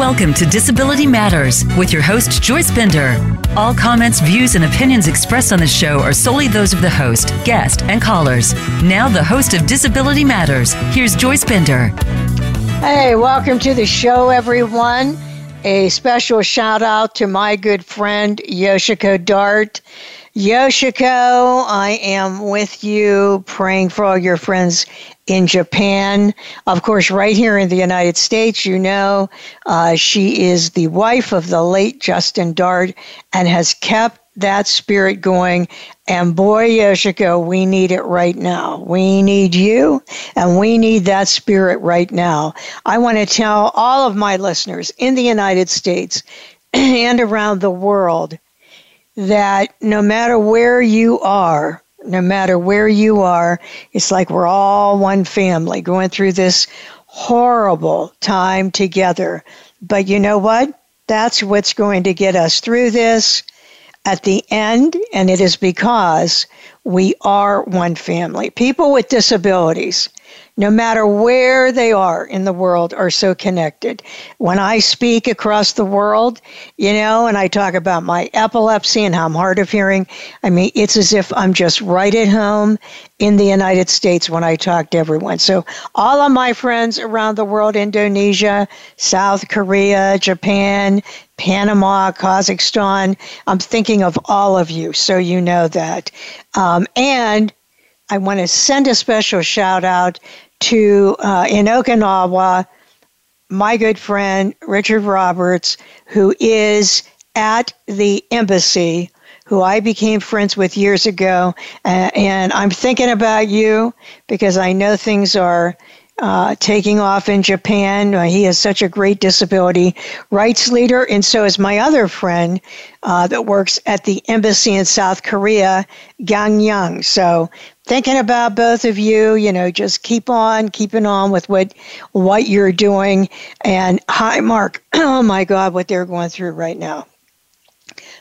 Welcome to Disability Matters with your host, Joyce Bender. All comments, views, and opinions expressed on the show are solely those of the host, guest, and callers. Now the host of Disability Matters, here's Joyce Bender. Hey, welcome to the show, everyone. A special shout out to my good friend, Yoshiko Dart. Yoshiko, I am with you, praying for all your friends in Japan. Of course, right here in the United States, you know, she is the wife of the late Justin Dart and has kept that spirit going. And boy, Yoshiko, we need it right now. We need you, and we need that spirit right now. I want to tell all of my listeners in the United States and around the world that no matter where you are, it's like we're all one family going through this horrible time together. But you know what? That's what's going to get us through this at the end, and it is because we are one family. People with disabilities, no matter where they are in the world, are so connected. When I speak across the world, you know, and I talk about my epilepsy and how I'm hard of hearing, I mean, it's as if I'm just right at home in the United States when I talk to everyone. So all of my friends around the world, Indonesia, South Korea, Japan, Panama, Kazakhstan, I'm thinking of all of you, so you know that. And I want to send a special shout out to, in Okinawa, my good friend, Richard Roberts, who is at the embassy, who I became friends with years ago. And I'm thinking about you because I know things are taking off in Japan. He is such a great disability rights leader. And so is my other friend that works at the embassy in South Korea, Gang Young. So thinking about both of you, you know, just keep on keeping on with what you're doing. And Highmark, oh my God, what they're going through right now.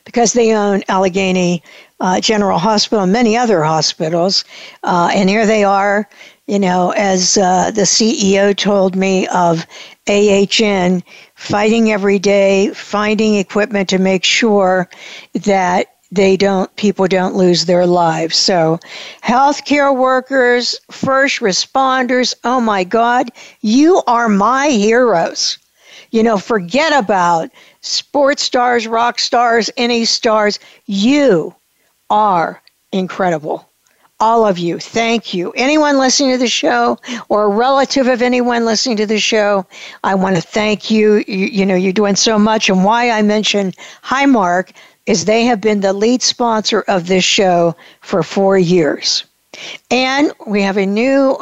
Because they own Allegheny General Hospital and many other hospitals. And here they are, you know, as the CEO told me of AHN, fighting every day, finding equipment to make sure that people don't lose their lives. So healthcare workers, first responders, oh my God, you are my heroes. You know, forget about sports stars, rock stars, any stars. You are incredible. All of you, thank you. Anyone listening to the show or a relative of anyone listening to the show, I want to thank you. You know, you're doing so much. And why I mention Highmark is they have been the lead sponsor of this show for 4 years. And we have a new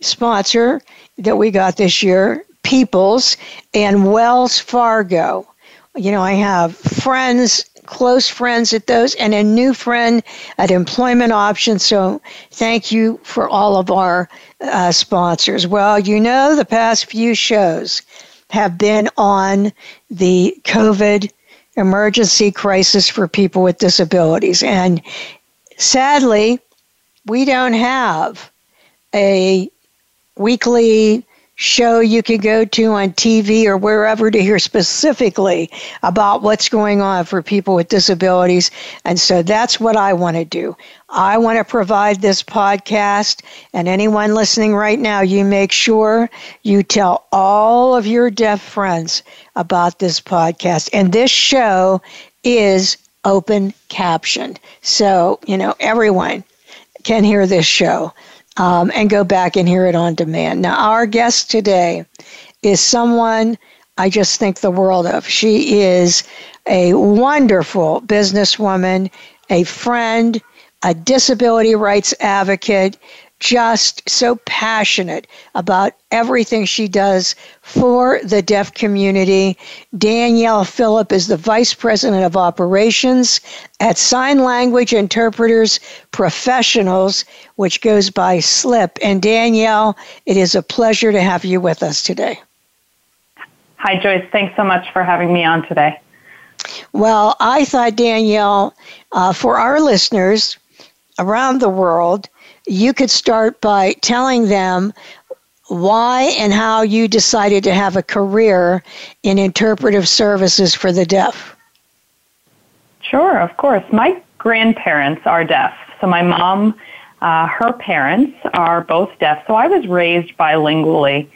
sponsor that we got this year, Peoples and Wells Fargo. You know, I have friends, close friends at those, and a new friend at Employment Options. So thank you for all of our sponsors. Well, you know, the past few shows have been on the COVID emergency crisis for people with disabilities. And sadly, we don't have a weekly show you can go to on TV or wherever to hear specifically about what's going on for people with disabilities. And so that's what I want to do. I want to provide this podcast, and anyone listening right now, you make sure you tell all of your deaf friends about this podcast. And this show is open captioned. So, you know, everyone can hear this show. And go back and hear it on demand. Now, our guest today is someone I just think the world of. She is a wonderful businesswoman, a friend, a disability rights advocate, just so passionate about everything she does for the deaf community. Danielle Filip is the Vice President of Operations at Sign Language Interpreters Professionals, which goes by SLIP. And Danielle, it is a pleasure to have you with us today. Hi, Joyce. Thanks so much for having me on today. Well, I thought, Danielle, for our listeners around the world, you could start by telling them why and how you decided to have a career in interpretive services for the deaf. Sure, of course. My grandparents are deaf. So my mom, her parents are both deaf. So I was raised bilingually.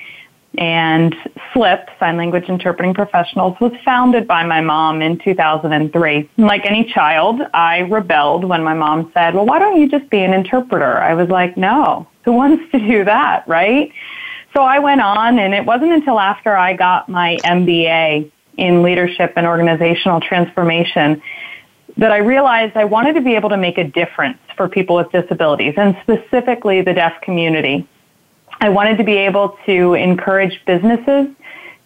And SLIP, Sign Language Interpreting Professionals, was founded by my mom in 2003. Like any child, I rebelled when my mom said, well, why don't you just be an interpreter? I was like, no, who wants to do that, right? So I went on, and it wasn't until after I got my MBA in leadership and organizational transformation that I realized I wanted to be able to make a difference for people with disabilities, and specifically the deaf community. I wanted to be able to encourage businesses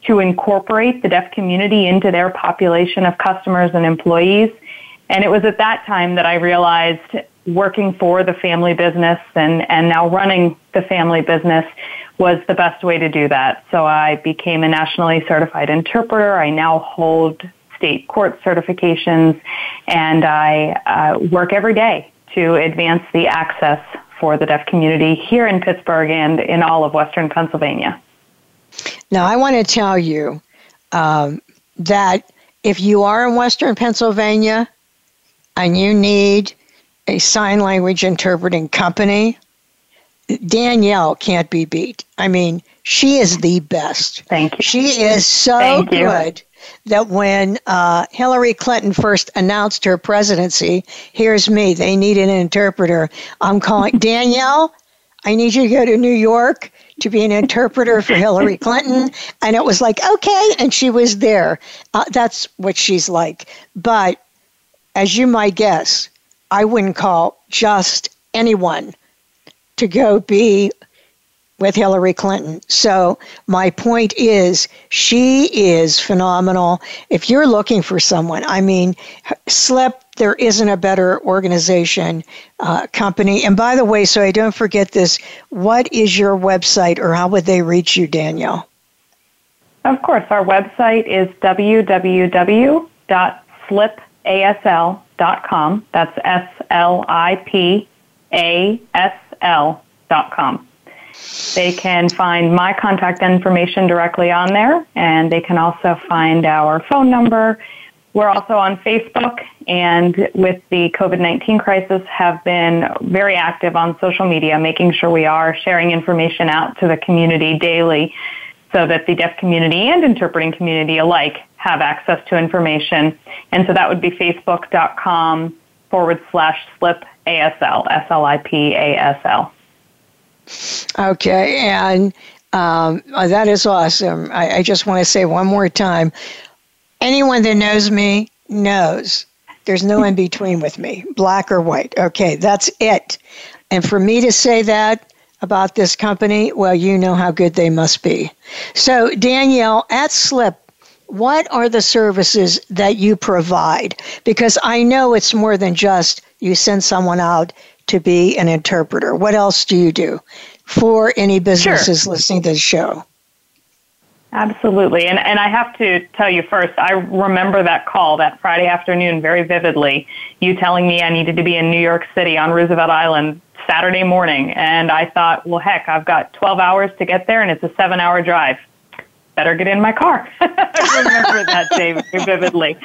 to incorporate the deaf community into their population of customers and employees. And it was at that time that I realized working for the family business and now running the family business was the best way to do that. So I became a nationally certified interpreter. I now hold state court certifications, and I work every day to advance the access for the deaf community here in Pittsburgh and in all of Western Pennsylvania. Now, I want to tell you that if you are in Western Pennsylvania and you need a sign language interpreting company, Danielle can't be beat. I mean, she is the best. Thank you. She is so good that when Hillary Clinton first announced her presidency, here's me, they need an interpreter. I'm calling, Danielle, I need you to go to New York to be an interpreter for Hillary Clinton. And it was like, okay, and she was there. That's what she's like. But as you might guess, I wouldn't call just anyone to go be with Hillary Clinton. So my point is, she is phenomenal. If you're looking for someone, I mean, SLIP, there isn't a better organization, company. And by the way, so I don't forget this, what is your website or how would they reach you, Danielle? Of course, our website is www.slipasl.com. That's slipasl.com. They can find my contact information directly on there, and they can also find our phone number. We're also on Facebook, and with the COVID-19 crisis, have been very active on social media, making sure we are sharing information out to the community daily so that the deaf community and interpreting community alike have access to information. And so that would be facebook.com/SLIPASL, SLIPASL. Okay, and that is awesome. I just want to say one more time, anyone that knows me knows there's no in between with me, black or white. Okay, that's it. And for me to say that about this company, well, you know how good they must be. So, Danielle, at SLIP, what are the services that you provide? Because I know it's more than just you send someone out to be an interpreter. What else do you do for any businesses listening to the show? Absolutely. And I have to tell you first, I remember that call that Friday afternoon very vividly, you telling me I needed to be in New York City on Roosevelt Island Saturday morning. And I thought, well, heck, I've got 12 hours to get there and it's a 7-hour drive. Better get in my car. I remember that day very vividly.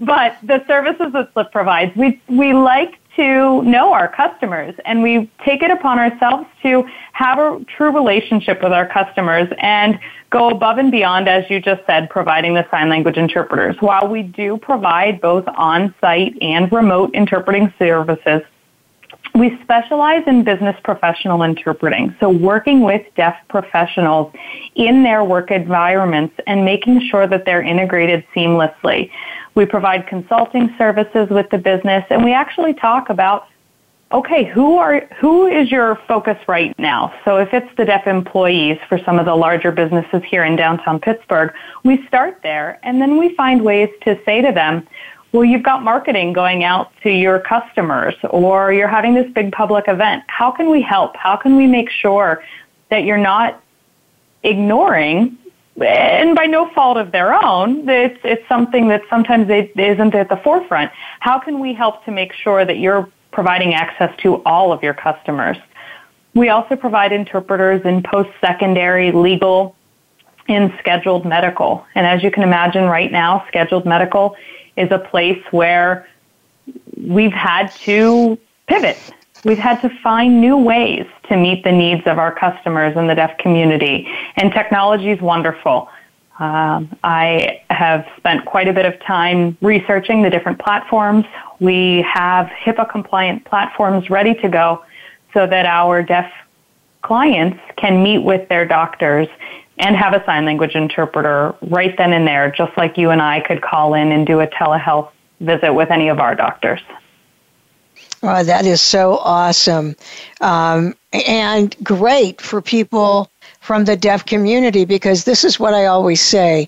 But the services that SLIP provides, we like to know our customers, and we take it upon ourselves to have a true relationship with our customers and go above and beyond, as you just said, providing the sign language interpreters. While we do provide both on-site and remote interpreting services, we specialize in business professional interpreting, so working with deaf professionals in their work environments and making sure that they're integrated seamlessly. We provide consulting services with the business, and we actually talk about, okay, who is your focus right now? So if it's the deaf employees for some of the larger businesses here in downtown Pittsburgh, we start there, and then we find ways to say to them, well, you've got marketing going out to your customers, or you're having this big public event. How can we help? How can we make sure that you're not ignoring, and by no fault of their own, it's something that sometimes isn't at the forefront. How can we help to make sure that you're providing access to all of your customers? We also provide interpreters in post-secondary, legal, and scheduled medical. And as you can imagine right now, scheduled medical is a place where we've had to pivot. We've had to find new ways to meet the needs of our customers in the deaf community. And technology is wonderful. I have spent quite a bit of time researching the different platforms. We have HIPAA-compliant platforms ready to go so that our deaf clients can meet with their doctors and have a sign language interpreter right then and there, just like you and I could call in and do a telehealth visit with any of our doctors. Oh, that is so awesome, and great for people from the deaf community, because this is what I always say.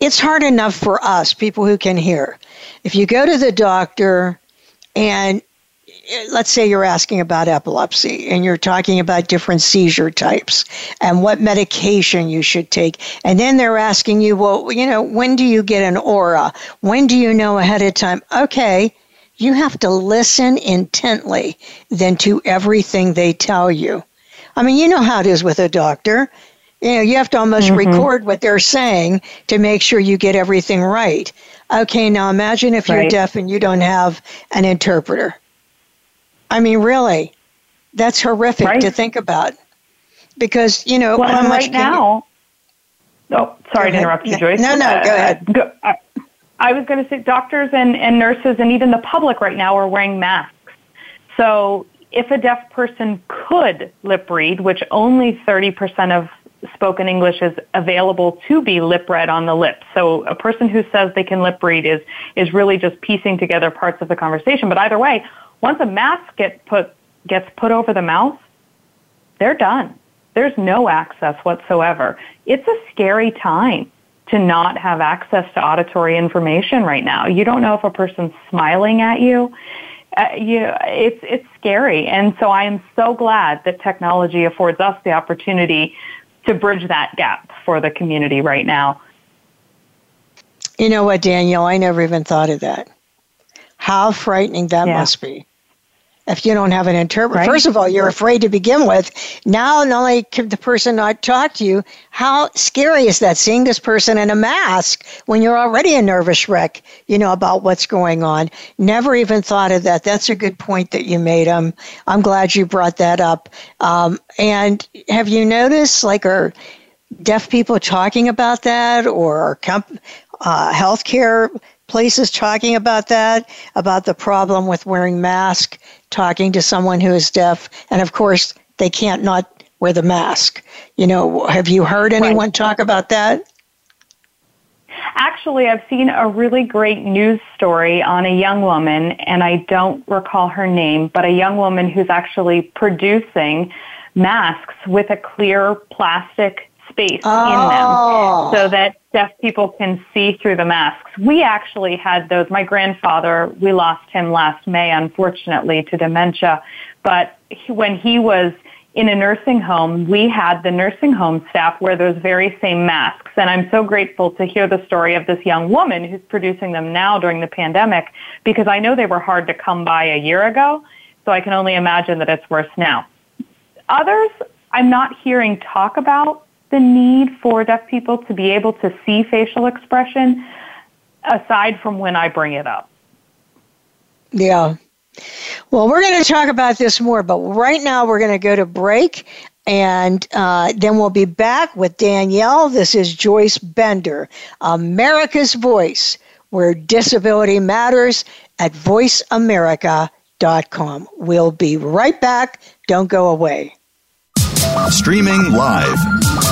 It's hard enough for us, people who can hear. If you go to the doctor and let's say you're asking about epilepsy and you're talking about different seizure types and what medication you should take. And then they're asking you, well, you know, when do you get an aura? When do you know ahead of time? Okay, you have to listen intently then to everything they tell you. I mean, you know how it is with a doctor. You know, you have to almost record what they're saying to make sure you get everything right. Okay, now imagine if you're deaf and you don't have an interpreter. I mean, really, that's horrific to think about, because, you know, well, how much right now. Oh, sorry to interrupt you, Joyce. No, go ahead. I was going to say doctors and nurses and even the public right now are wearing masks. So if a deaf person could lip read, which only 30% of spoken English is available to be lip read on the lips. So a person who says they can lip read is really just piecing together parts of the conversation. But either way, once a mask gets put over the mouth, they're done. There's no access whatsoever. It's a scary time to not have access to auditory information right now. You don't know if a person's smiling at you. It's scary. And so I am so glad that technology affords us the opportunity to bridge that gap for the community right now. You know what, Danielle? I never even thought of that. How frightening that must be. If you don't have an interpreter, first of all, you're afraid to begin with. Now, not only can the person not talk to you, how scary is that, seeing this person in a mask when you're already a nervous wreck, you know, about what's going on? Never even thought of that. That's a good point that you made. I'm glad you brought that up. And have you noticed, like, are deaf people talking about that, or are healthcare places talking about that, about the problem with wearing masks, talking to someone who is deaf, and of course, they can't not wear the mask. You know, have you heard anyone talk about that? Actually, I've seen a really great news story on a young woman, and I don't recall her name, but a young woman who's actually producing masks with a clear plastic space in them so that deaf people can see through the masks. We actually had those. My grandfather, we lost him last May, unfortunately, to dementia. But when he was in a nursing home, we had the nursing home staff wear those very same masks. And I'm so grateful to hear the story of this young woman who's producing them now during the pandemic, because I know they were hard to come by a year ago. So I can only imagine that it's worse now. Others, I'm not hearing talk about the need for deaf people to be able to see facial expression, aside from when I bring it up. Yeah. Well, we're going to talk about this more, but right now we're going to go to break, and then we'll be back with Danielle. This is Joyce Bender, America's Voice, where disability matters, at voiceamerica.com. We'll be right back. Don't go away. Streaming live,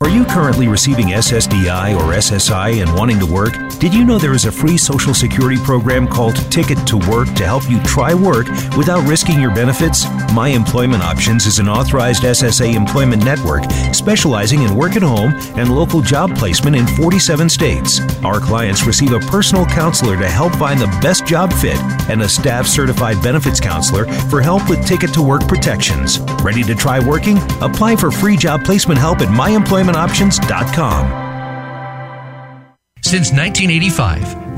Are you currently receiving SSDI or SSI and wanting to work? Did you know there is a free Social Security program called Ticket to Work to help you try work without risking your benefits? My Employment Options is an authorized SSA employment network specializing in work at home and local job placement in 47 states. Our clients receive a personal counselor to help find the best job fit and a staff-certified benefits counselor for help with Ticket to Work protections. Ready to try working? Apply for free job placement help at myemploymentoptions.com. Since 1985,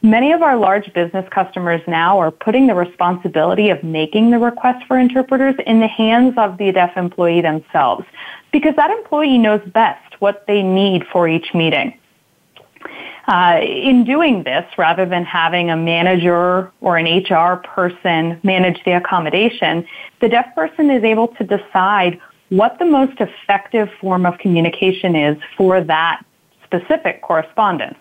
Many of our large business customers now are putting the responsibility of making the request for interpreters in the hands of the deaf employee themselves, because that employee knows best what they need for each meeting. In doing this, rather than having a manager or an HR person manage the accommodation, the deaf person is able to decide what the most effective form of communication is for that specific correspondence.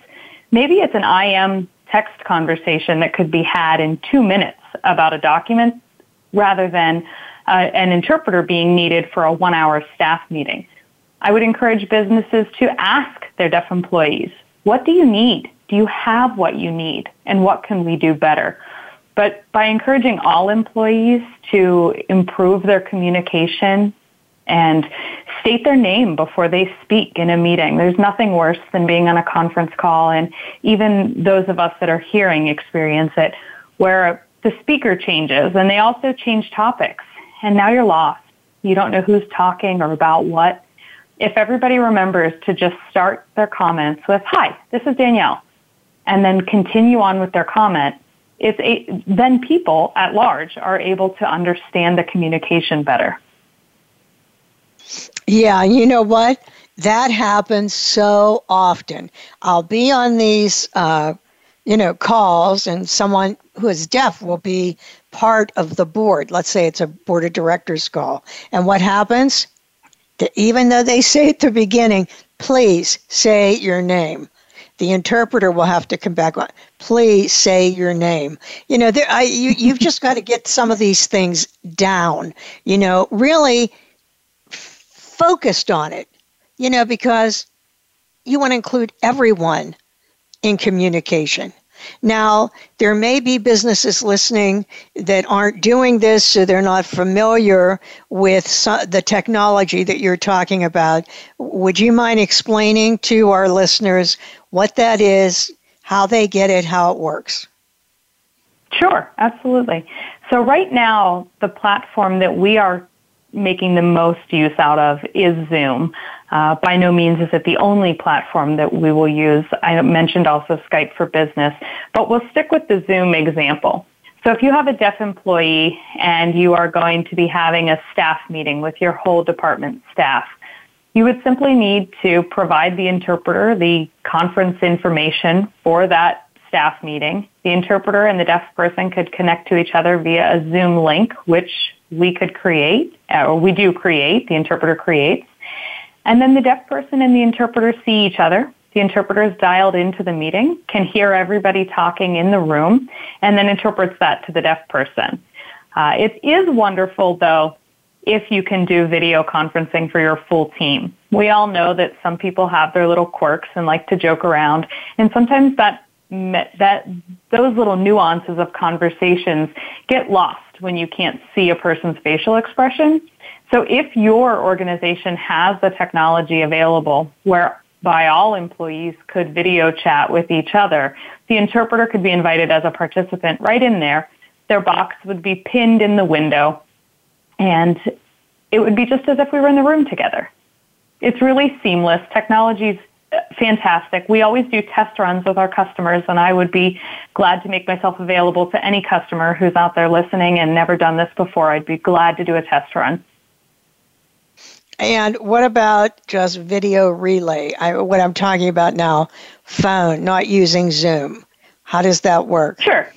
Maybe it's an IM text conversation that could be had in 2 minutes about a document rather than an interpreter being needed for a 1-hour staff meeting. I would encourage businesses to ask their deaf employees, what do you need? Do you have what you need? And what can we do better? But by encouraging all employees to improve their communication and state their name before they speak in a meeting. There's nothing worse than being on a conference call, and even those of us that are hearing experience it, where the speaker changes and they also change topics, and now you're lost. You don't know who's talking or about what. If everybody remembers to just start their comments with, "Hi, this is Danielle," and then continue on with their comment, then people at large are able to understand the communication better. Yeah, you know what? That happens so often. I'll be on these, calls, and someone who is deaf will be part of the board. Let's say it's a board of directors call. And what happens? Even though they say at the beginning, "Please say your name," the interpreter will have to come back on, "Please say your name." You know, you've just got to get some of these things down, really focused on it, because you want to include everyone in communication. Now, there may be businesses listening that aren't doing this, so they're not familiar with the technology that you're talking about. Would you mind explaining to our listeners what that is, how they get it, how it works? Sure, absolutely. So right now, the platform that we are making the most use out of is Zoom. By no means is it the only platform that we will use. I mentioned also Skype for Business, but we'll stick with the Zoom example. So if you have a deaf employee and you are going to be having a staff meeting with your whole department staff, you would simply need to provide the interpreter the conference information for that staff meeting. The interpreter and the deaf person could connect to each other via a Zoom link, which we could create, or we do create, the interpreter creates. And then the deaf person and the interpreter see each other. The interpreter is dialed into the meeting, can hear everybody talking in the room, and then interprets that to the deaf person. It is wonderful, though, if you can do video conferencing for your full team. We all know that some people have their little quirks and like to joke around, and sometimes those little nuances of conversations get lost when you can't see a person's facial expression. So if your organization has the technology available whereby all employees could video chat with each other, the interpreter could be invited as a participant right in there. Their box would be pinned in the window, and it would be just as if we were in the room together. It's really seamless. Technology's fantastic. We always do test runs with our customers, and I would be glad to make myself available to any customer who's out there listening and never done this before. I'd be glad to do a test run. And what about just video relay? What I'm talking about now, phone, not using Zoom. How does that work? Sure.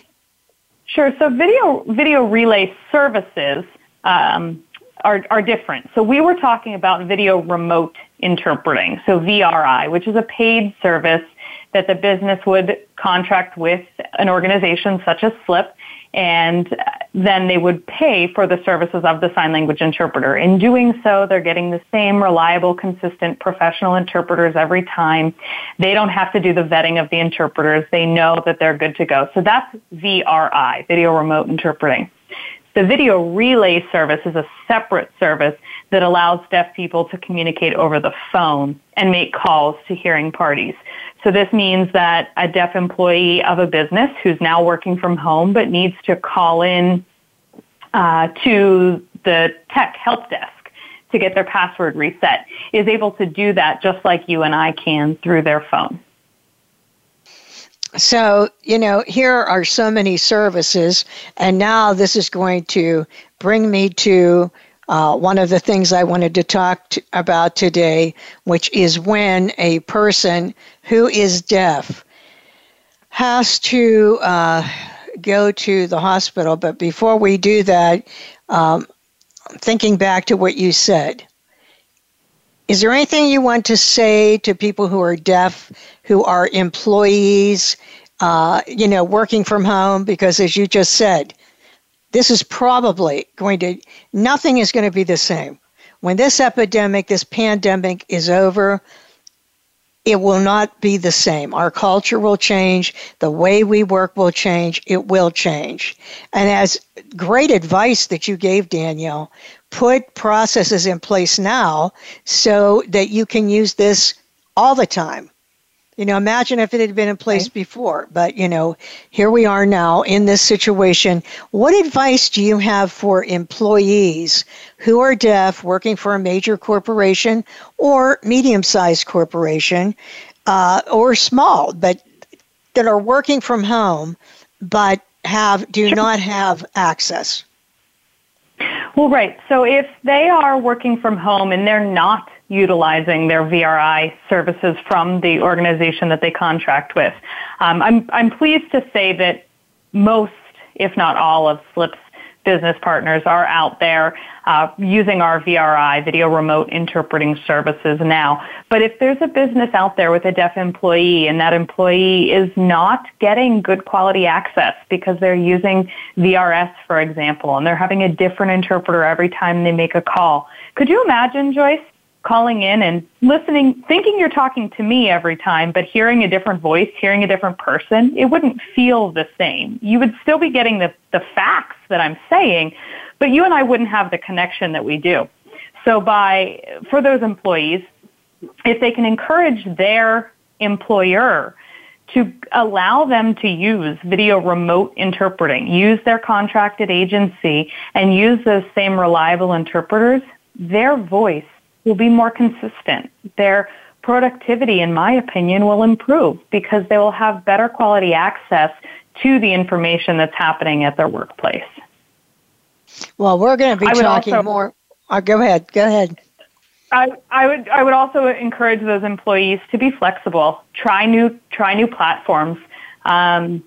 So video relay services are different. So we were talking about video remote interpreting, so VRI, which is a paid service that the business would contract with an organization such as SLIP, and then they would pay for the services of the sign language interpreter. In doing so, they're getting the same reliable, consistent, professional interpreters every time. They don't have to do the vetting of the interpreters. They know that they're good to go. So that's VRI, video remote interpreting. The video relay service is a separate service that allows deaf people to communicate over the phone and make calls to hearing parties. So this means that a deaf employee of a business who's now working from home but needs to call in to the tech help desk to get their password reset is able to do that just like you and I can through their phone. So, here are so many services, and now this is going to bring me to one of the things I wanted to talk about today, which is when a person who is deaf has to go to the hospital. But before we do that, thinking back to what you said, is there anything you want to say to people who are deaf, who are employees, working from home? Because as you just said, this is probably nothing is going to be the same. When this pandemic is over, it will not be the same. Our culture will change. The way we work will change. It will change. And as great advice that you gave, Danielle, put processes in place now so that you can use this all the time. You know, imagine if it had been in place before. But, you know, here we are now in this situation. What advice do you have for employees who are deaf working for a major corporation or medium-sized corporation or small, but that are working from home but do not have access? Well, right. So if they are working from home and they're not utilizing their VRI services from the organization that they contract with, I'm pleased to say that most, if not all, of SLIP's business partners are out there using our VRI, video remote interpreting services now. But if there's a business out there with a deaf employee and that employee is not getting good quality access because they're using VRS, for example, and they're having a different interpreter every time they make a call, could you imagine, Joyce, calling in and listening, thinking you're talking to me every time, but hearing a different voice, hearing a different person? It wouldn't feel the same. You would still be getting the facts that I'm saying, but you and I wouldn't have the connection that we do. So for those employees, if they can encourage their employer to allow them to use video remote interpreting, use their contracted agency, and use those same reliable interpreters, their voice will be more consistent. Their productivity, in my opinion, will improve because they will have better quality access to the information that's happening at their workplace. Well, we're going to be talking more. Go ahead. I would also encourage those employees to be flexible. Try new platforms. I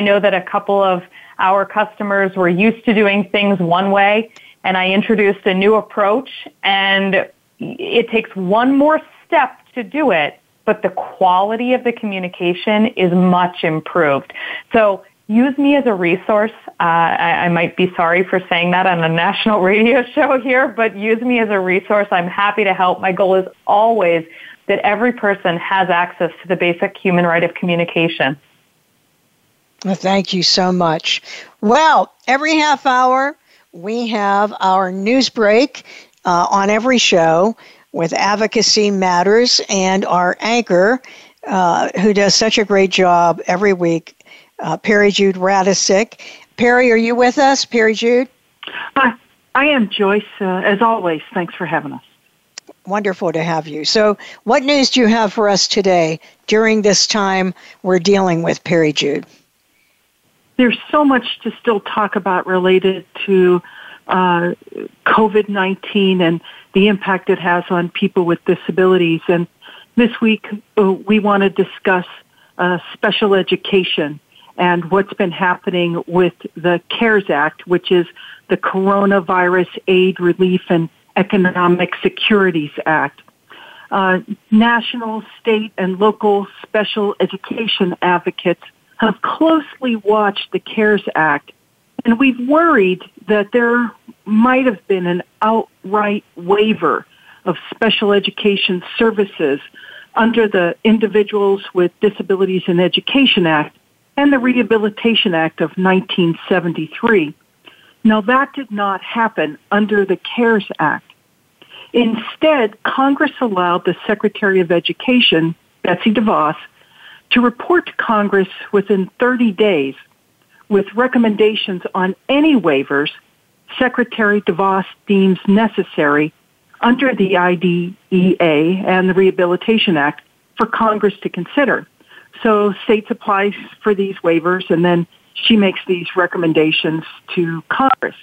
know that a couple of our customers were used to doing things one way, and I introduced a new approach, and it takes one more step to do it, but the quality of the communication is much improved. So use me as a resource. I might be sorry for saying that on a national radio show here, but use me as a resource. I'm happy to help. My goal is always that every person has access to the basic human right of communication. Well, thank you so much. Well, every half hour, we have our news break. On every show with Advocacy Matters and our anchor, who does such a great job every week, Perry Jude Radisick. Perry, are you with us, Perry Jude? I am, Joyce. As always, thanks for having us. Wonderful to have you. So what news do you have for us today during this time we're dealing with, Perry Jude? There's so much to still talk about related to COVID-19 and the impact it has on people with disabilities. And this week, we want to discuss special education and what's been happening with the CARES Act, which is the Coronavirus Aid, Relief, and Economic Securities Act. National, state, and local special education advocates have closely watched the CARES Act, and we've worried that there might have been an outright waiver of special education services under the Individuals with Disabilities in Education Act and the Rehabilitation Act of 1973. Now, that did not happen under the CARES Act. Instead, Congress allowed the Secretary of Education, Betsy DeVos, to report to Congress within 30 days with recommendations on any waivers Secretary DeVos deems necessary under the IDEA and the Rehabilitation Act for Congress to consider. So states apply for these waivers, and then she makes these recommendations to Congress.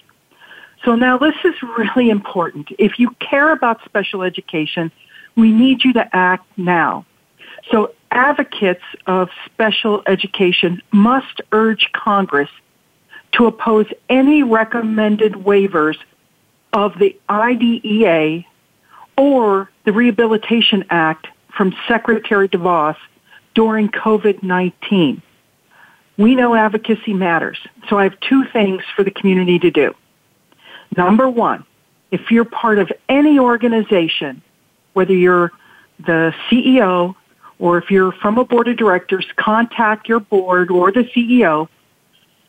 So now this is really important. If you care about special education, we need you to act now. So advocates of special education must urge Congress to oppose any recommended waivers of the IDEA or the Rehabilitation Act from Secretary DeVos during COVID-19. We know advocacy matters, so I have two things for the community to do. Number one, if you're part of any organization, whether you're the CEO or if you're from a board of directors, contact your board or the CEO,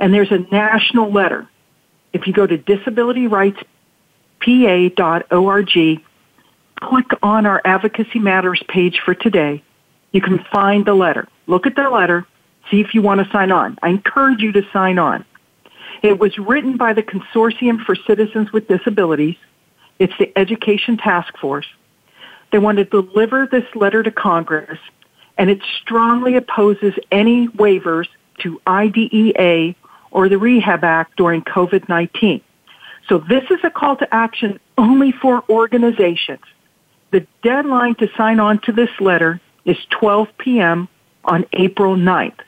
and there's a national letter. If you go to disabilityrightspa.org, click on our Advocacy Matters page for today. You can find the letter. Look at the letter. See if you want to sign on. I encourage you to sign on. It was written by the Consortium for Citizens with Disabilities. It's the Education Task Force. They want to deliver this letter to Congress, and it strongly opposes any waivers to IDEA or the Rehab Act during COVID-19. So this is a call to action only for organizations. The deadline to sign on to this letter is 12 p.m. on April 9th.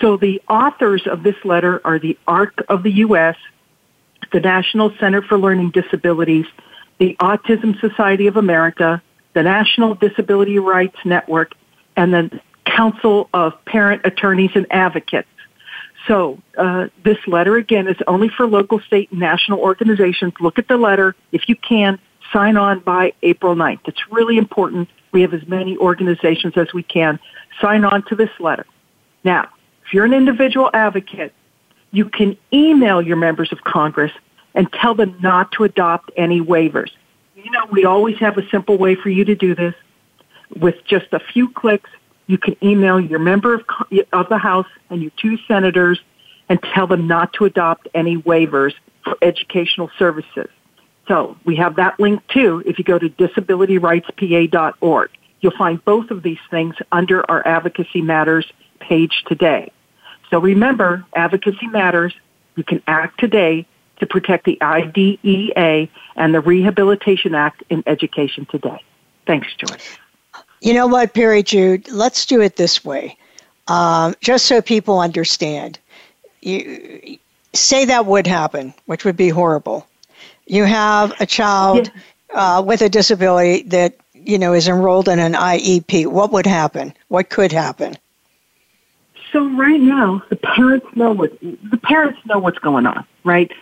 So the authors of this letter are the ARC of the U.S., the National Center for Learning Disabilities, the Autism Society of America, the National Disability Rights Network, and the Council of Parent Attorneys and Advocates. So this letter, again, is only for local, state, and national organizations. Look at the letter. If you can, sign on by April 9th. It's really important. We have as many organizations as we can. Sign on to this letter. Now, if you're an individual advocate, you can email your members of Congress and tell them not to adopt any waivers. You know, we always have a simple way for you to do this. With just a few clicks, you can email your member of the House and your two senators and tell them not to adopt any waivers for educational services. So we have that link, too. If you go to disabilityrightspa.org, you'll find both of these things under our Advocacy Matters page today. So remember, Advocacy Matters. You can act today to protect the IDEA and the Rehabilitation Act in education today. Thanks, Joyce. You know what, Perry Jude? Let's do it this way, just so people understand. You say that would happen, which would be horrible. You have a child with a disability that, you know, is enrolled in an IEP. What would happen? What could happen? So right now, the parents know what's going on, right?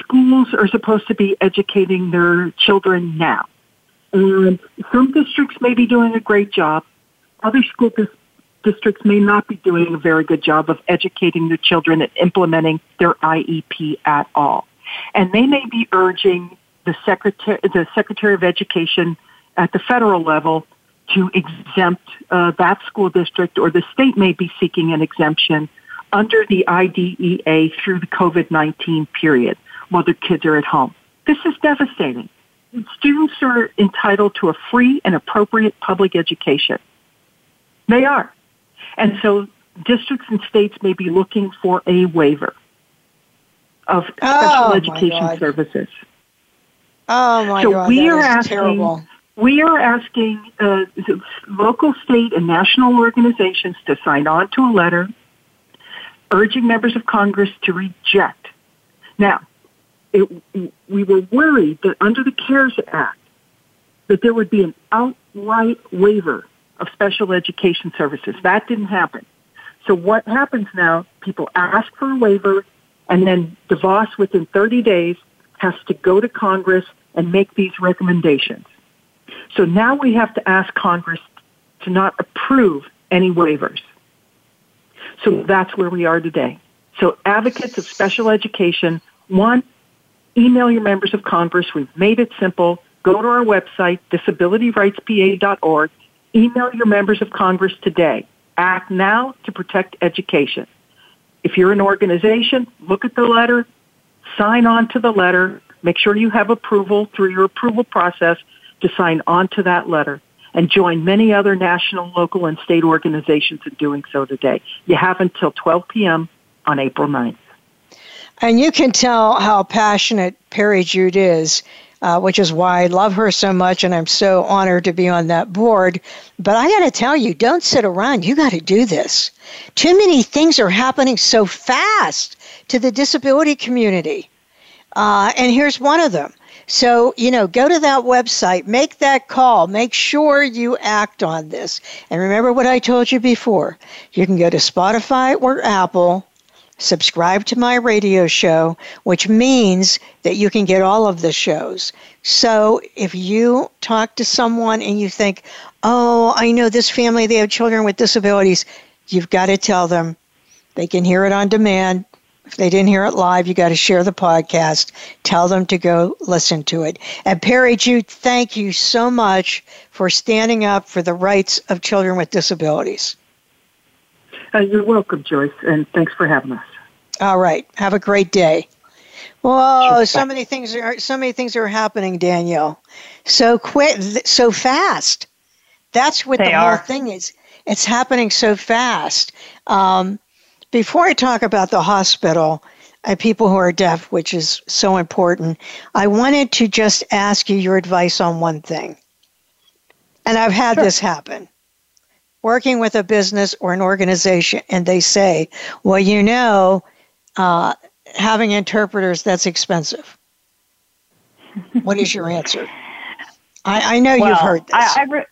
Schools are supposed to be educating their children now. And some districts may be doing a great job. Other school districts may not be doing a very good job of educating their children and implementing their IEP at all. And they may be urging the Secretary of Education at the federal level to exempt that school district, or the state may be seeking an exemption under the IDEA through the COVID-19 period while their kids are at home. This is devastating. Students are entitled to a free and appropriate public education. They are. And so districts and states may be looking for a waiver of special education services. Oh, my God. So we are asking... We are asking local, state, and national organizations to sign on to a letter urging members of Congress to reject. Now, we were worried that under the CARES Act that there would be an outright waiver of special education services. That didn't happen. So what happens now, people ask for a waiver, and then DeVos, within 30 days, has to go to Congress and make these recommendations. So now we have to ask Congress to not approve any waivers. So that's where we are today. So advocates of special education, one, email your members of Congress. We've made it simple. Go to our website, disabilityrightspa.org. Email your members of Congress today. Act now to protect education. If you're an organization, look at the letter, sign on to the letter, make sure you have approval through your approval process to sign on to that letter, and join many other national, local, and state organizations in doing so today. You have until 12 p.m. on April 9th. And you can tell how passionate Perry Jude is, which is why I love her so much, and I'm so honored to be on that board. But I got to tell you, don't sit around. You got to do this. Too many things are happening so fast to the disability community. And here's one of them. So, you know, go to that website, make that call, make sure you act on this. And remember what I told you before. You can go to Spotify or Apple, subscribe to my radio show, which means that you can get all of the shows. So if you talk to someone and you think, oh, I know this family, they have children with disabilities, you've got to tell them. They can hear it on demand. If they didn't hear it live, you got to share the podcast. Tell them to go listen to it. And Perry Jude, thank you so much for standing up for the rights of children with disabilities. You're welcome, Joyce, and thanks for having us. All right. Have a great day. Whoa, sure. So many things are happening, Danielle. So quick, so fast. That's what the whole thing is. It's happening so fast. Before I talk about the hospital and people who are deaf, which is so important, I wanted to just ask you your advice on one thing. And I've had this happen. Working with a business or an organization, and they say, well, you know, having interpreters, that's expensive. What is your answer? I know you've heard this.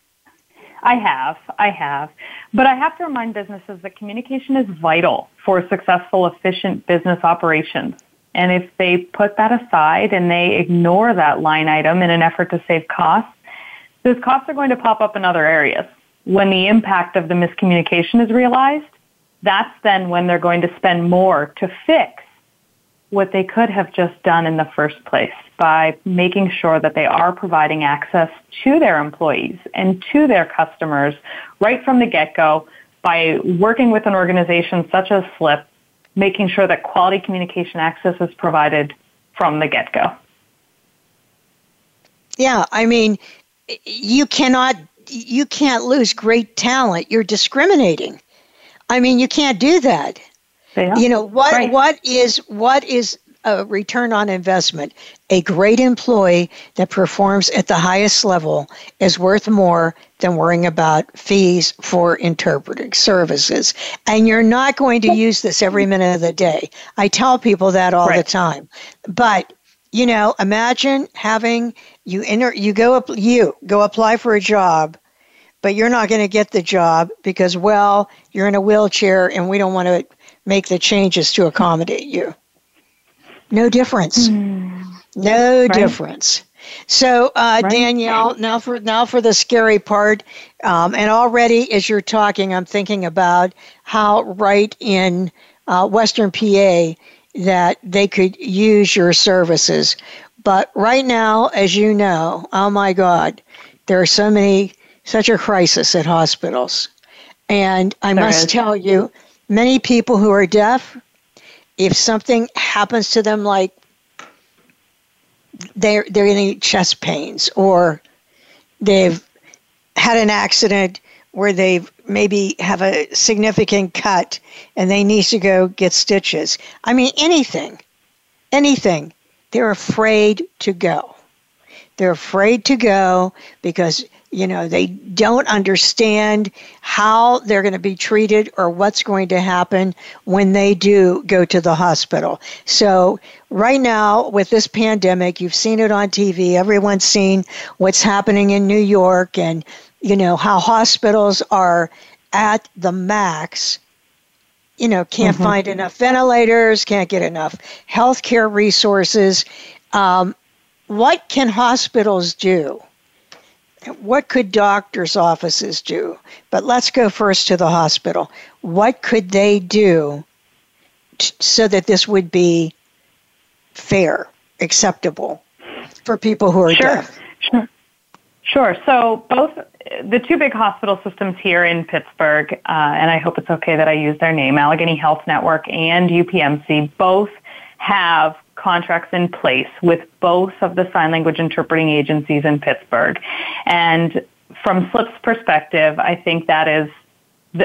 I have. But I have to remind businesses that communication is vital for successful, efficient business operations. And if they put that aside and they ignore that line item in an effort to save costs, those costs are going to pop up in other areas. When the impact of the miscommunication is realized, that's then when they're going to spend more to fix what they could have just done in the first place by making sure that they are providing access to their employees and to their customers right from the get-go by working with an organization such as SLIP, making sure that quality communication access is provided from the get-go. Yeah, I mean, you can't lose great talent. You're discriminating. I mean, you can't do that. Yeah. You know, what is a return on investment? A great employee that performs at the highest level is worth more than worrying about fees for interpreting services. And you're not going to use this every minute of the day. I tell people that all the time. But, you know, imagine having you go apply for a job, but you're not going to get the job because, well, you're in a wheelchair and we don't want to make the changes to accommodate you. No difference. No difference. So, Danielle, now for the scary part, and already as you're talking, I'm thinking about how right in Western PA that they could use your services. But right now, as you know, oh my God, there are such a crisis at hospitals. And I must tell you, many people who are deaf, if something happens to them, like they're getting chest pains or they've had an accident where they maybe have a significant cut and they need to go get stitches. I mean, anything. They're afraid to go. They're afraid to go because, you know, they don't understand how they're going to be treated or what's going to happen when they do go to the hospital. So right now with this pandemic, you've seen it on TV. Everyone's seen what's happening in New York and, you know, how hospitals are at the max. You know, can't find enough ventilators, can't get enough healthcare resources. What can hospitals do? What could doctors' offices do? But let's go first to the hospital. What could they do so that this would be fair, acceptable for people who are deaf? Sure. So both the two big hospital systems here in Pittsburgh, and I hope it's okay that I use their name, Allegheny Health Network and UPMC, both have contracts in place with both of the sign language interpreting agencies in Pittsburgh. And from SLIP's perspective, I think that is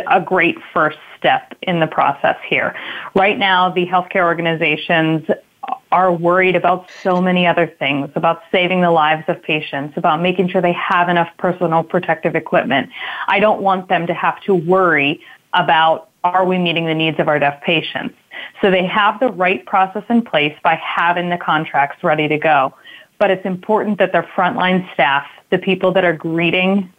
a great first step in the process here. Right now, the healthcare organizations are worried about so many other things, about saving the lives of patients, about making sure they have enough personal protective equipment. I don't want them to have to worry about, are we meeting the needs of our deaf patients? So they have the right process in place by having the contracts ready to go. But it's important that their frontline staff, the people that are greeting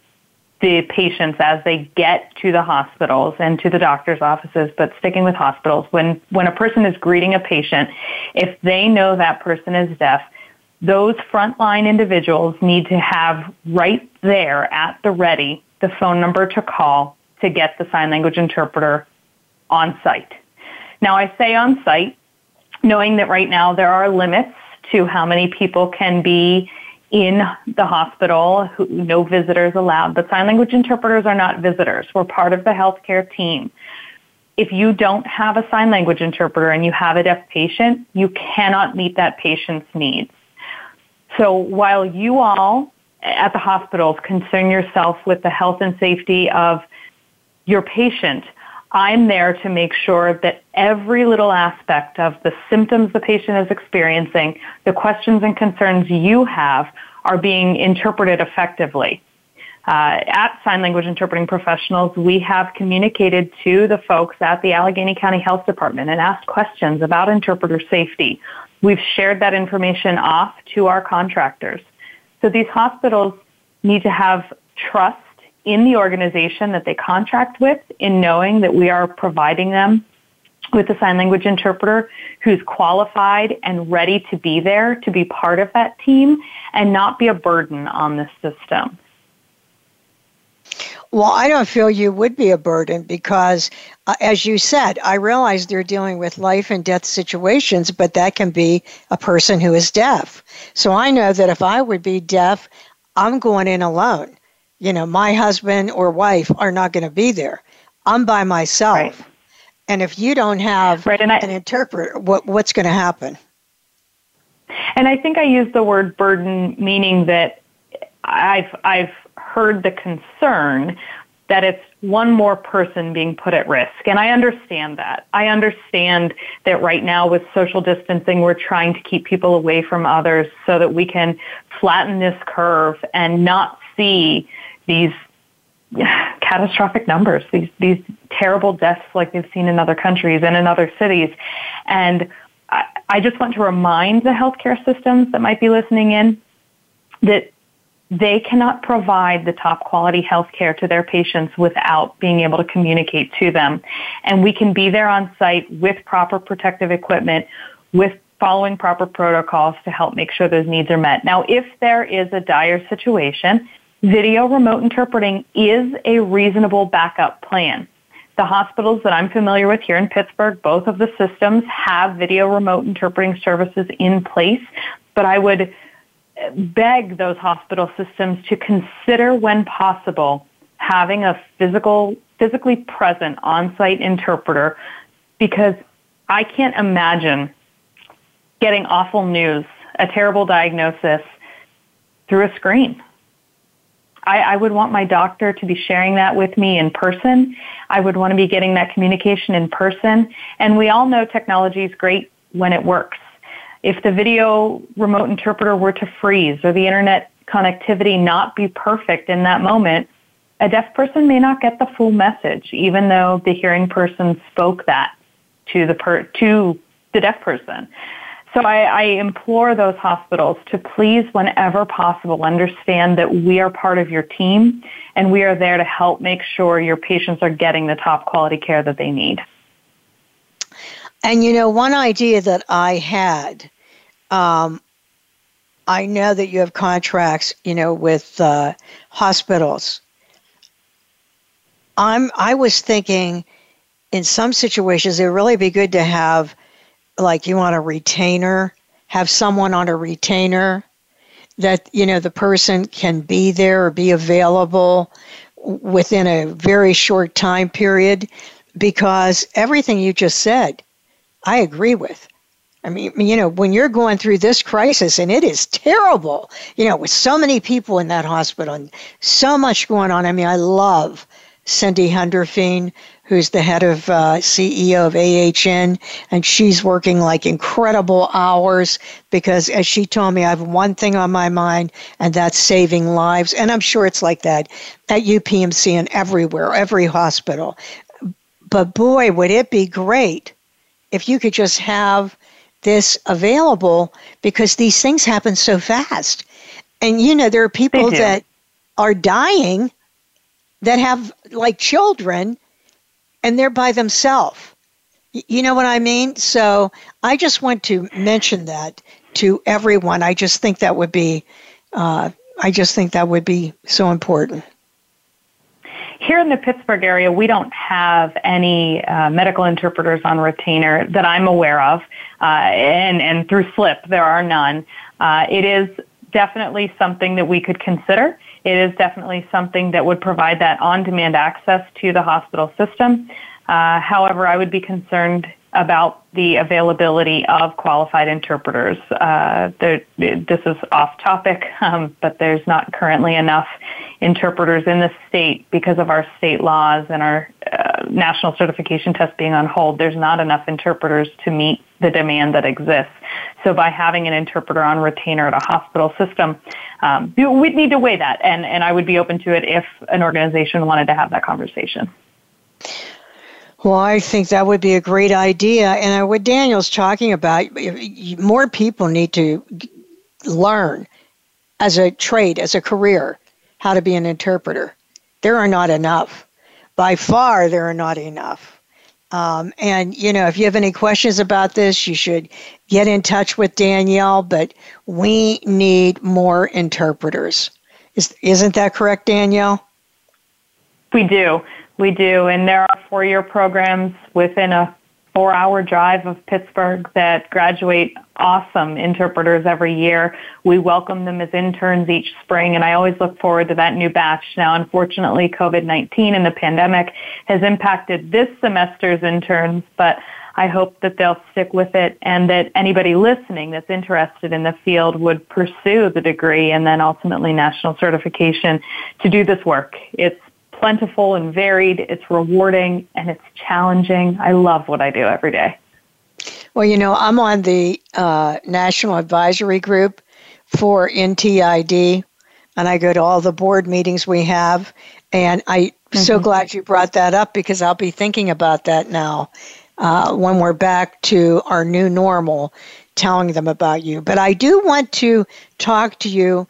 the patients as they get to the hospitals and to the doctor's offices, but sticking with hospitals, when a person is greeting a patient, if they know that person is deaf, those frontline individuals need to have right there at the ready the phone number to call to get the sign language interpreter on site. Now, I say on site, knowing that right now there are limits to how many people can be in the hospital, no visitors allowed. But sign language interpreters are not visitors. We're part of the healthcare team. If you don't have a sign language interpreter and you have a deaf patient, you cannot meet that patient's needs. So while you all at the hospitals concern yourself with the health and safety of your patient, I'm there to make sure that every little aspect of the symptoms the patient is experiencing, the questions and concerns you have, are being interpreted effectively. At Sign Language Interpreting Professionals, we have communicated to the folks at the Allegheny County Health Department and asked questions about interpreter safety. We've shared that information off to our contractors. So these hospitals need to have trust in the organization that they contract with, in knowing that we are providing them with a sign language interpreter who's qualified and ready to be there, to be part of that team, and not be a burden on the system. Well, I don't feel you would be a burden because, as you said, I realize they're dealing with life and death situations, but that can be a person who is deaf. So I know that if I would be deaf, I'm going in alone. You know, my husband or wife are not going to be there. I'm by myself. Right. And if you don't have an interpreter, what's going to happen? And I think I use the word burden, meaning that I've heard the concern that it's one more person being put at risk. And I understand that. I understand that right now with social distancing, we're trying to keep people away from others so that we can flatten this curve and not see these catastrophic numbers, these terrible deaths like we've seen in other countries and in other cities. And I just want to remind the healthcare systems that might be listening in that they cannot provide the top quality healthcare to their patients without being able to communicate to them. And we can be there on site with proper protective equipment, with following proper protocols to help make sure those needs are met. Now, if there is a dire situation, video remote interpreting is a reasonable backup plan. The hospitals that I'm familiar with here in Pittsburgh, both of the systems have video remote interpreting services in place, but I would beg those hospital systems to consider, when possible, having a physically present on-site interpreter, because I can't imagine getting awful news, a terrible diagnosis, through a screen. I would want my doctor to be sharing that with me in person. I would want to be getting that communication in person. And we all know technology is great when it works. If the video remote interpreter were to freeze or the internet connectivity not be perfect in that moment, a deaf person may not get the full message, even though the hearing person spoke that to the deaf person. So I implore those hospitals to please, whenever possible, understand that we are part of your team and we are there to help make sure your patients are getting the top quality care that they need. And, you know, one idea that I had, I know that you have contracts, you know, with hospitals. I was thinking in some situations it would really be good to have, like, you want a retainer, have someone on a retainer that, you know, the person can be there or be available within a very short time period, because everything you just said, I agree with. I mean, you know, when you're going through this crisis, and it is terrible, you know, with so many people in that hospital and so much going on. I mean, I love Cindy Hunderfein, who's the head of CEO of AHN, and she's working like incredible hours because, as she told me, I have one thing on my mind, and that's saving lives. And I'm sure it's like that at UPMC and everywhere, every hospital. But boy, would it be great if you could just have this available, because these things happen so fast. And, you know, there are people that are dying that have like children and they're by themselves. You know what I mean? So I just want to mention that to everyone. I just think that would be, so important. Here in the Pittsburgh area, we don't have any medical interpreters on retainer that I'm aware of, and through SLIP there are none. It is definitely something that we could consider. It is definitely something that would provide that on-demand access to the hospital system. However, I would be concerned about the availability of qualified interpreters. This is off topic, but there's not currently enough interpreters in the state because of our state laws and our national certification test being on hold. There's not enough interpreters to meet the demand that exists. So by having an interpreter on retainer at a hospital system, we'd need to weigh that, and I would be open to it if an organization wanted to have that conversation. Well, I think that would be a great idea. And what Daniel's talking about, more people need to learn as a trade, as a career, how to be an interpreter. There are not enough. By far, there are not enough. If you have any questions about this, you should get in touch with Danielle, but we need more interpreters. Isn't that correct, Danielle? We do, and there are four-year programs within a four-hour drive of Pittsburgh that graduate awesome interpreters every year. We welcome them as interns each spring, and I always look forward to that new batch. Now, unfortunately, COVID-19 and the pandemic has impacted this semester's interns, but I hope that they'll stick with it and that anybody listening that's interested in the field would pursue the degree and then ultimately national certification to do this work. It's plentiful and varied, it's rewarding, and it's challenging. I love what I do every day. Well, I'm on the National Advisory Group for NTID, and I go to all the board meetings we have, and I'm so glad you brought that up because I'll be thinking about that now when we're back to our new normal, telling them about you. But I do want to talk to you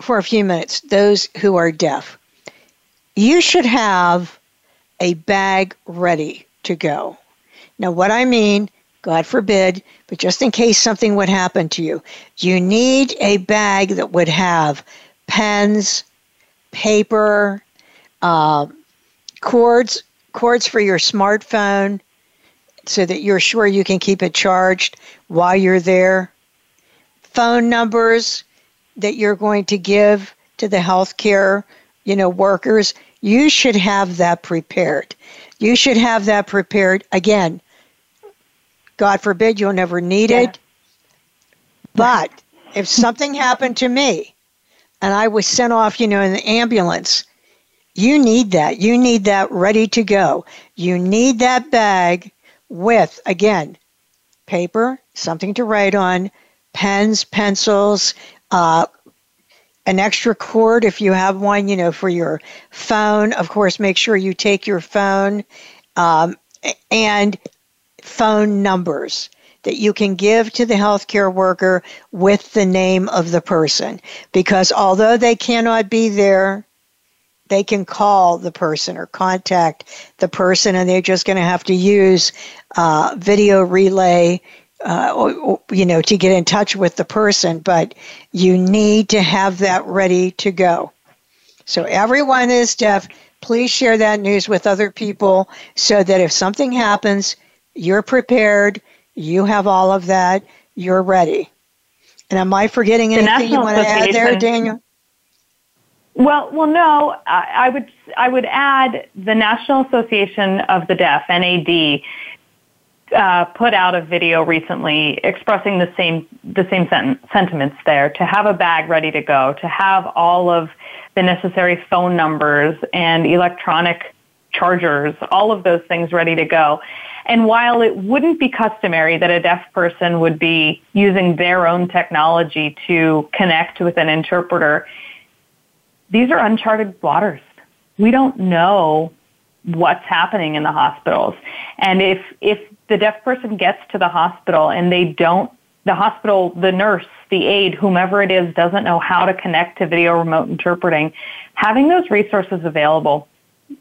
for a few minutes, those who are deaf. You should have a bag ready to go. Now, what I mean, God forbid, but just in case something would happen to you, you need a bag that would have pens, paper, cords for your smartphone so that you're sure you can keep it charged while you're there, phone numbers that you're going to give to the healthcare workers. You should have that prepared. You should have that prepared. Again, God forbid you'll never need it. But if something happened to me and I was sent off, in the ambulance, you need that. You need that ready to go. You need that bag with, again, paper, something to write on, pens, pencils, an extra cord if you have one, for your phone. Of course, make sure you take your phone and phone numbers that you can give to the healthcare worker with the name of the person. Because although they cannot be there, they can call the person or contact the person, and they're just going to have to use video relay to get in touch with the person, but you need to have that ready to go. So everyone is deaf. Please share that news with other people so that if something happens, you're prepared, you have all of that, you're ready. And am I forgetting anything you want to add there, Daniel? Well, no. I would add the National Association of the Deaf, NAD, put out a video recently expressing the same sentiments there, to have a bag ready to go, to have all of the necessary phone numbers and electronic chargers, all of those things ready to go. And while it wouldn't be customary that a deaf person would be using their own technology to connect with an interpreter, these are uncharted waters. We don't know what's happening in the hospitals. And if the deaf person gets to the hospital and the nurse, the aide, whomever it is, doesn't know how to connect to video remote interpreting, having those resources available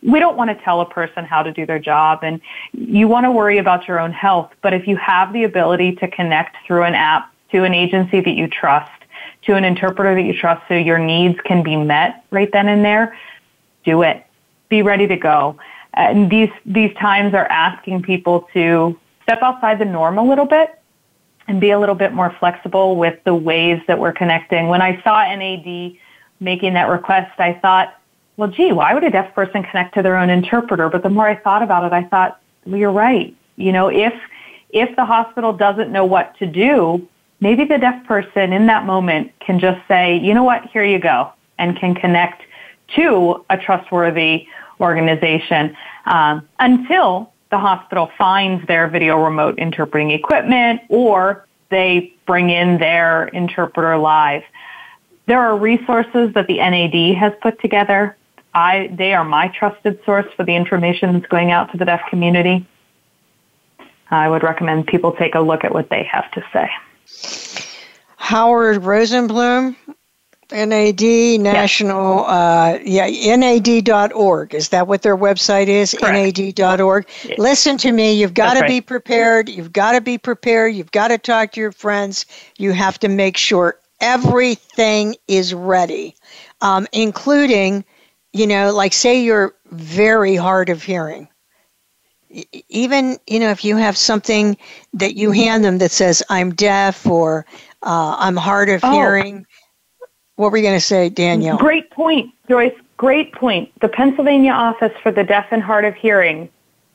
we don't want to tell a person how to do their job, and you want to worry about your own health. But if you have the ability to connect through an app to an agency that you trust, to an interpreter that you trust, so your needs can be met right then and there, do it. Be ready to go. And these times are asking people to step outside the norm a little bit and be a little bit more flexible with the ways that we're connecting. When I saw NAD making that request, I thought, well, gee, why would a deaf person connect to their own interpreter? But the more I thought about it, I thought, well, you're right. You know, if the hospital doesn't know what to do, maybe the deaf person in that moment can just say, you know what, here you go, and can connect to a trustworthy organization until the hospital finds their video remote interpreting equipment or they bring in their interpreter live. There are resources that the NAD has put together. They are my trusted source for the information that's going out to the deaf community. I would recommend people take a look at what they have to say. Howard Rosenblum, NAD National, NAD.org. Is that what their website is? Correct. NAD.org. Yeah. Listen to me. You've got to be prepared. You've got to be prepared. You've got to talk to your friends. You have to make sure everything is ready, including, you know, like say you're very hard of hearing. Even, you know, if you have something that you hand them that says, I'm deaf or I'm hard of hearing. What were you going to say, Danielle? Great point, Joyce. Great point. The Pennsylvania Office for the Deaf and Hard of Hearing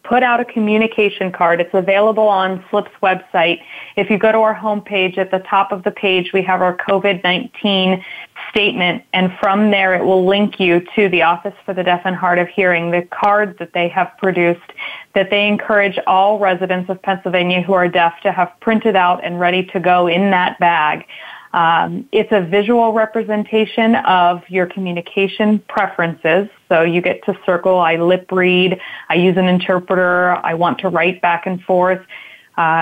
put out a communication card. It's available on SLIP's website. If you go to our homepage, at the top of the page, we have our COVID-19 statement, and from there it will link you to the Office for the Deaf and Hard of Hearing, the card that they have produced that they encourage all residents of Pennsylvania who are deaf to have printed out and ready to go in that bag. It's a visual representation of your communication preferences. So you get to circle, I lip read, I use an interpreter, I want to write back and forth.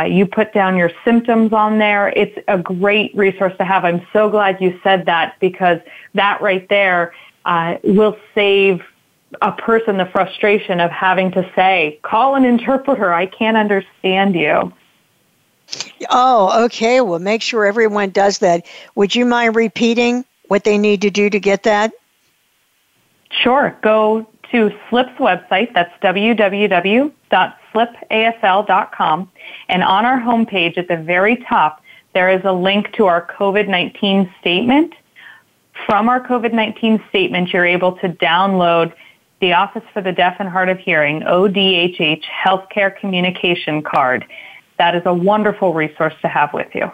You put down your symptoms on there. It's a great resource to have. I'm so glad you said that, because that right there will save a person the frustration of having to say, call an interpreter, I can't understand you. Oh, okay. Well, make sure everyone does that. Would you mind repeating what they need to do to get that? Sure. Go to SLIP's website. That's www.slipasl.com. And on our homepage at the very top, there is a link to our COVID-19 statement. From our COVID-19 statement, you're able to download the Office for the Deaf and Hard of Hearing, ODHH, Healthcare Communication Card. That is a wonderful resource to have with you.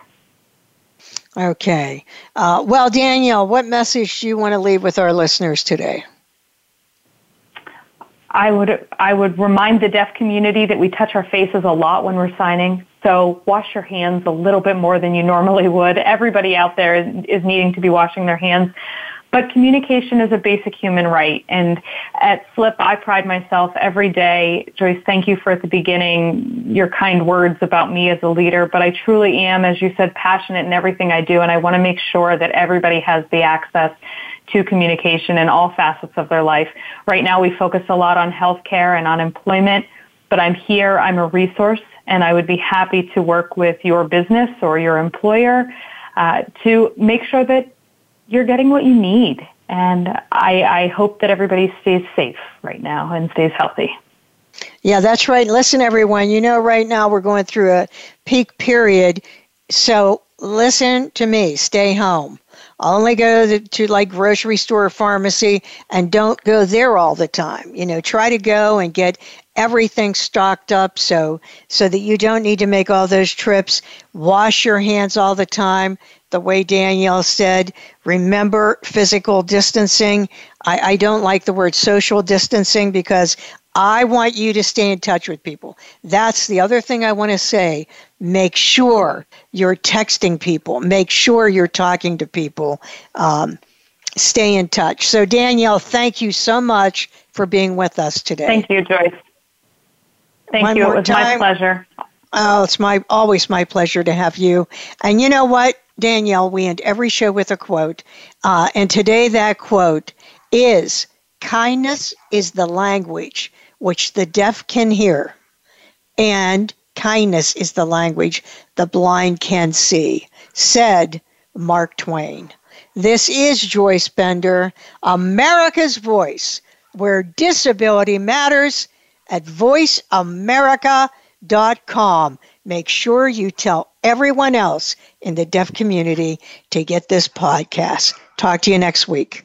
Okay. Well, Danielle, what message do you want to leave with our listeners today? I would remind the deaf community that we touch our faces a lot when we're signing. So wash your hands a little bit more than you normally would. Everybody out there is needing to be washing their hands. But communication is a basic human right. And at SLIP, I pride myself every day. Joyce, thank you for at the beginning your kind words about me as a leader. But I truly am, as you said, passionate in everything I do. And I want to make sure that everybody has the access to communication in all facets of their life. Right now, we focus a lot on healthcare and on employment. But I'm here. I'm a resource. And I would be happy to work with your business or your employer to make sure that you're getting what you need. And I hope that everybody stays safe right now and stays healthy. Yeah, that's right. Listen, everyone, you know, right now we're going through a peak period. So listen to me, stay home. Only go to like grocery store or pharmacy, and don't go there all the time. You know, try to go and get everything stocked up so that you don't need to make all those trips. Wash your hands all the time. The way Danielle said, remember physical distancing. I don't like the word social distancing, because I want you to stay in touch with people. That's the other thing I want to say. Make sure you're texting people. Make sure you're talking to people. Stay in touch. So, Danielle, thank you so much for being with us today. Thank you, Joyce. Thank you. It was my pleasure. Oh, it's always my pleasure to have you. And you know what, Danielle, we end every show with a quote. And today that quote is, Kindness is the language which the deaf can hear, and kindness is the language the blind can see, said Mark Twain. This is Joyce Bender, America's Voice, where disability matters, at voiceamerica.com. Make sure you tell everyone else in the deaf community to get this podcast. Talk to you next week.